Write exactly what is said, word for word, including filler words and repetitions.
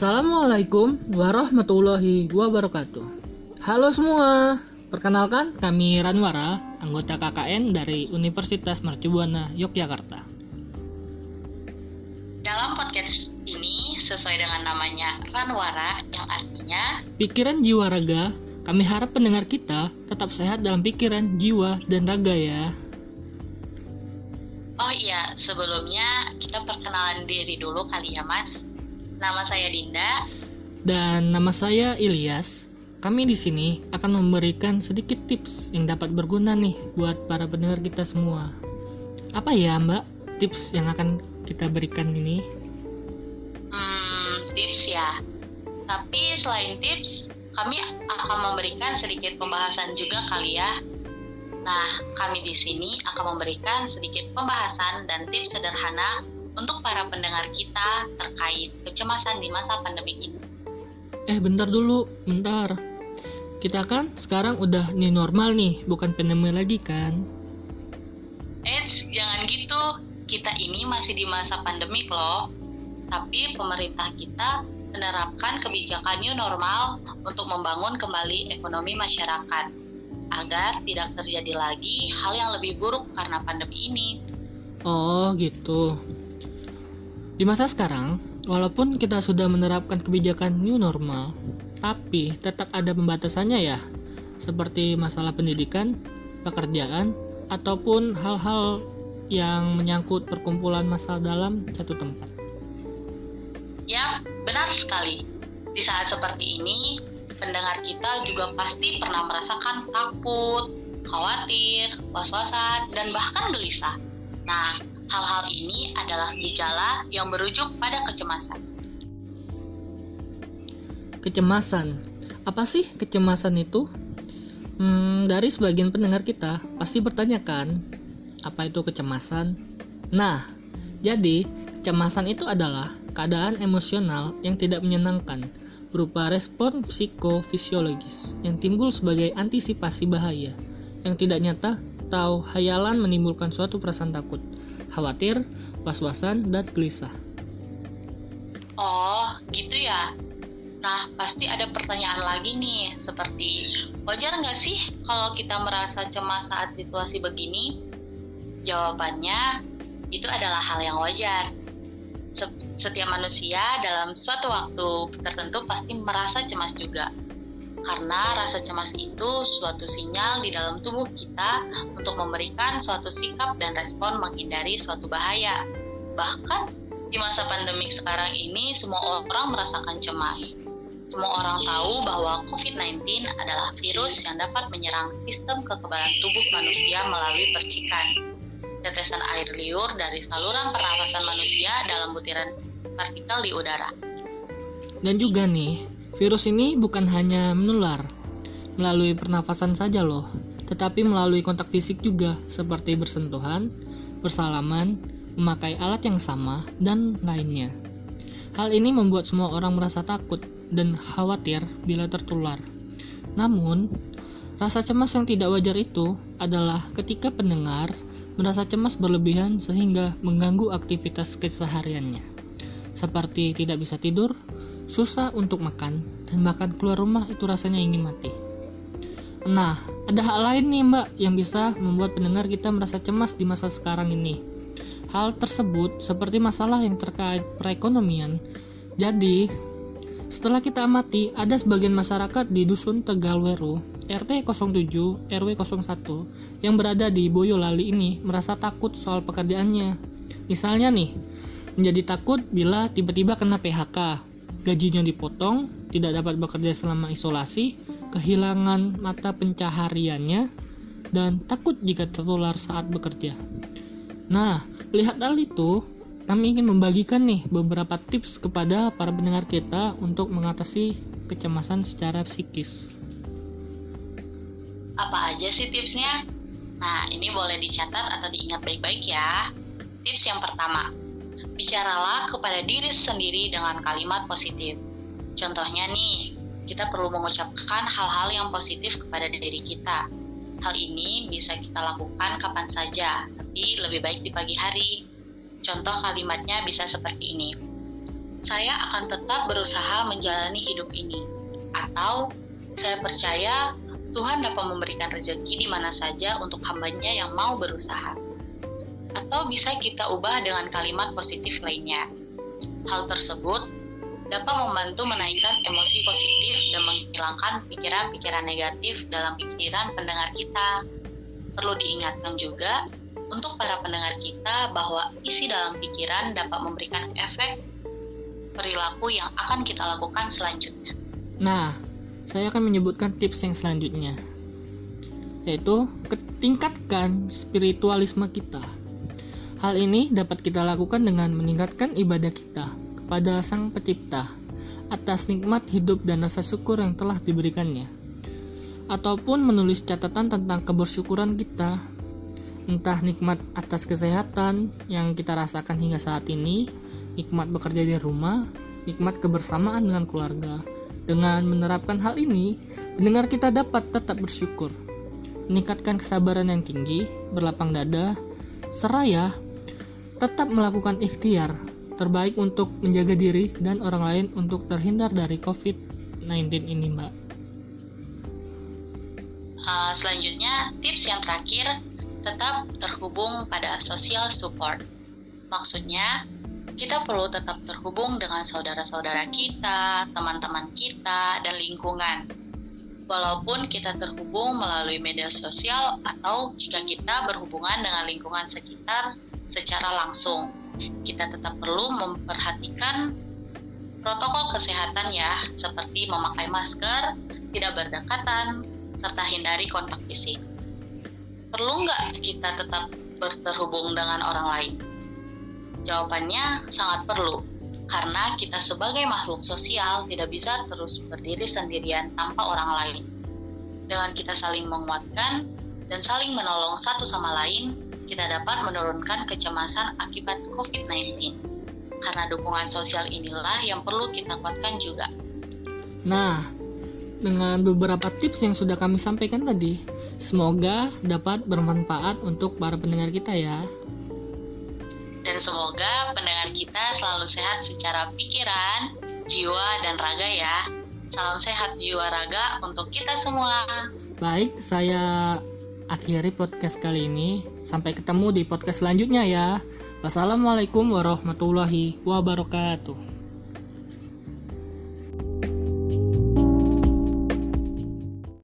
Assalamualaikum warahmatullahi wabarakatuh. Halo semua, perkenalkan kami Ranwara, anggota K K N dari Universitas Mercubuana Yogyakarta. Dalam podcast ini, sesuai dengan namanya Ranwara yang artinya pikiran jiwa raga, kami harap pendengar kita tetap sehat dalam pikiran, jiwa, dan raga ya. Oh iya, sebelumnya kita perkenalan diri dulu kali ya mas. Nama saya Dinda. Dan nama saya Ilyas. Kami di sini akan memberikan sedikit tips yang dapat berguna nih buat para pendengar kita semua. Apa ya mbak tips yang akan kita berikan ini? Hmm, tips ya. Tapi selain tips, kami akan memberikan sedikit pembahasan juga kali ya. Nah, kami di sini akan memberikan sedikit pembahasan dan tips sederhana untuk para pendengar kita terkait kecemasan di masa pandemi ini. Eh bentar dulu, bentar. Kita kan sekarang udah new normal nih, bukan pandemi lagi kan? Eits, jangan gitu. Kita ini masih di masa pandemik loh. Tapi pemerintah kita menerapkan kebijakan new normal untuk membangun kembali ekonomi masyarakat agar tidak terjadi lagi hal yang lebih buruk karena pandemi ini. Oh gitu. Di masa sekarang, walaupun kita sudah menerapkan kebijakan new normal, tapi tetap ada pembatasannya ya, seperti masalah pendidikan, pekerjaan, ataupun hal-hal yang menyangkut perkumpulan massal dalam satu tempat. Ya, benar sekali. Di saat seperti ini, pendengar kita juga pasti pernah merasakan takut, khawatir, was-wasan, dan bahkan gelisah. Nah, hal-hal ini adalah gejala yang berujuk pada kecemasan. Kecemasan. Apa sih kecemasan itu? Hmm, dari sebagian pendengar kita pasti bertanya kan, apa itu kecemasan? Nah, jadi kecemasan itu adalah keadaan emosional yang tidak menyenangkan, berupa respon psikofisiologis yang timbul sebagai antisipasi bahaya yang tidak nyata atau khayalan menimbulkan suatu perasaan takut, khawatir, was-wasan, dan gelisah. Oh, gitu ya. Nah, pasti ada pertanyaan lagi nih, seperti wajar nggak sih kalau kita merasa cemas saat situasi begini? Jawabannya, itu adalah hal yang wajar. Setiap manusia dalam suatu waktu tertentu pasti merasa cemas juga, karena rasa cemas itu suatu sinyal di dalam tubuh kita untuk memberikan suatu sikap dan respon menghindari suatu bahaya. Bahkan di masa pandemik sekarang ini semua orang merasakan cemas. Semua orang tahu bahwa covid sembilan belas adalah virus yang dapat menyerang sistem kekebalan tubuh manusia melalui percikan tetesan air liur dari saluran pernafasan manusia dalam butiran partikel di udara. Dan juga nih, virus ini bukan hanya menular melalui pernafasan saja loh, tetapi melalui kontak fisik juga, seperti bersentuhan, bersalaman, memakai alat yang sama, dan lainnya. Hal ini membuat semua orang merasa takut dan khawatir bila tertular. Namun, rasa cemas yang tidak wajar itu adalah ketika pendengar merasa cemas berlebihan sehingga mengganggu aktivitas kesehariannya, seperti tidak bisa tidur, susah untuk makan, dan bahkan keluar rumah itu rasanya ingin mati. Nah, ada hal lain nih mbak yang bisa membuat pendengar kita merasa cemas di masa sekarang ini. Hal tersebut seperti masalah yang terkait perekonomian. Jadi, setelah kita amati, ada sebagian masyarakat di dusun Tegalweru R T nol tujuh R W nol satu yang berada di Boyolali ini merasa takut soal pekerjaannya. Misalnya nih, menjadi takut bila tiba-tiba kena P H K, gajinya dipotong, tidak dapat bekerja selama isolasi, kehilangan mata pencahariannya, dan takut jika tertular saat bekerja. Nah, melihat hal itu, kami ingin membagikan nih beberapa tips kepada para pendengar kita untuk mengatasi kecemasan secara psikis. Apa aja sih tipsnya? Nah, ini boleh dicatat atau diingat baik-baik ya. Tips yang pertama, bicaralah kepada diri sendiri dengan kalimat positif. Contohnya nih, kita perlu mengucapkan hal-hal yang positif kepada diri kita. Hal ini bisa kita lakukan kapan saja, tapi lebih baik di pagi hari. Contoh kalimatnya bisa seperti ini. saya akan tetap berusaha menjalani hidup ini. Atau saya percaya Tuhan dapat memberikan rezeki di mana saja untuk hambanya yang mau berusaha. Atau bisa kita ubah dengan kalimat positif lainnya. Hal tersebut dapat membantu menaikkan emosi positif dan menghilangkan pikiran-pikiran negatif dalam pikiran pendengar kita. Perlu diingatkan juga untuk para pendengar kita bahwa isi dalam pikiran dapat memberikan efek perilaku yang akan kita lakukan selanjutnya. Nah, saya akan menyebutkan tips yang selanjutnya, yaitu tingkatkan spiritualisme kita. Hal ini dapat kita lakukan dengan meningkatkan ibadah kita pada Sang Pencipta atas nikmat hidup dan rasa syukur yang telah diberikannya, ataupun menulis catatan tentang kebersyukuran kita, entah nikmat atas kesehatan yang kita rasakan hingga saat ini, nikmat bekerja di rumah, nikmat kebersamaan dengan keluarga. Dengan menerapkan hal ini, pendengar kita dapat tetap bersyukur, meningkatkan kesabaran yang tinggi, berlapang dada, seraya tetap melakukan ikhtiar terbaik untuk menjaga diri dan orang lain untuk terhindar dari covid sembilan belas ini, Mbak. Uh, selanjutnya, tips yang terakhir, tetap terhubung pada social support. Maksudnya, kita perlu tetap terhubung dengan saudara-saudara kita, teman-teman kita, dan lingkungan. Walaupun kita terhubung melalui media sosial atau jika kita berhubungan dengan lingkungan sekitar secara langsung, kita tetap perlu memperhatikan protokol kesehatan ya, seperti memakai masker, tidak berdekatan, serta hindari kontak fisik. Perlu nggak kita tetap berterhubung dengan orang lain? Jawabannya sangat perlu, karena kita sebagai makhluk sosial tidak bisa terus berdiri sendirian tanpa orang lain. Dengan kita saling menguatkan dan saling menolong satu sama lain, kita dapat menurunkan kecemasan akibat covid sembilan belas. Karena dukungan sosial inilah yang perlu kita kuatkan juga. Nah, dengan beberapa tips yang sudah kami sampaikan tadi, semoga dapat bermanfaat untuk para pendengar kita ya. Dan semoga pendengar kita selalu sehat secara pikiran, jiwa, dan raga ya. Salam sehat jiwa raga untuk kita semua. Baik, saya akhiri podcast kali ini. Sampai ketemu di podcast selanjutnya ya. Wassalamualaikum warahmatullahi wabarakatuh.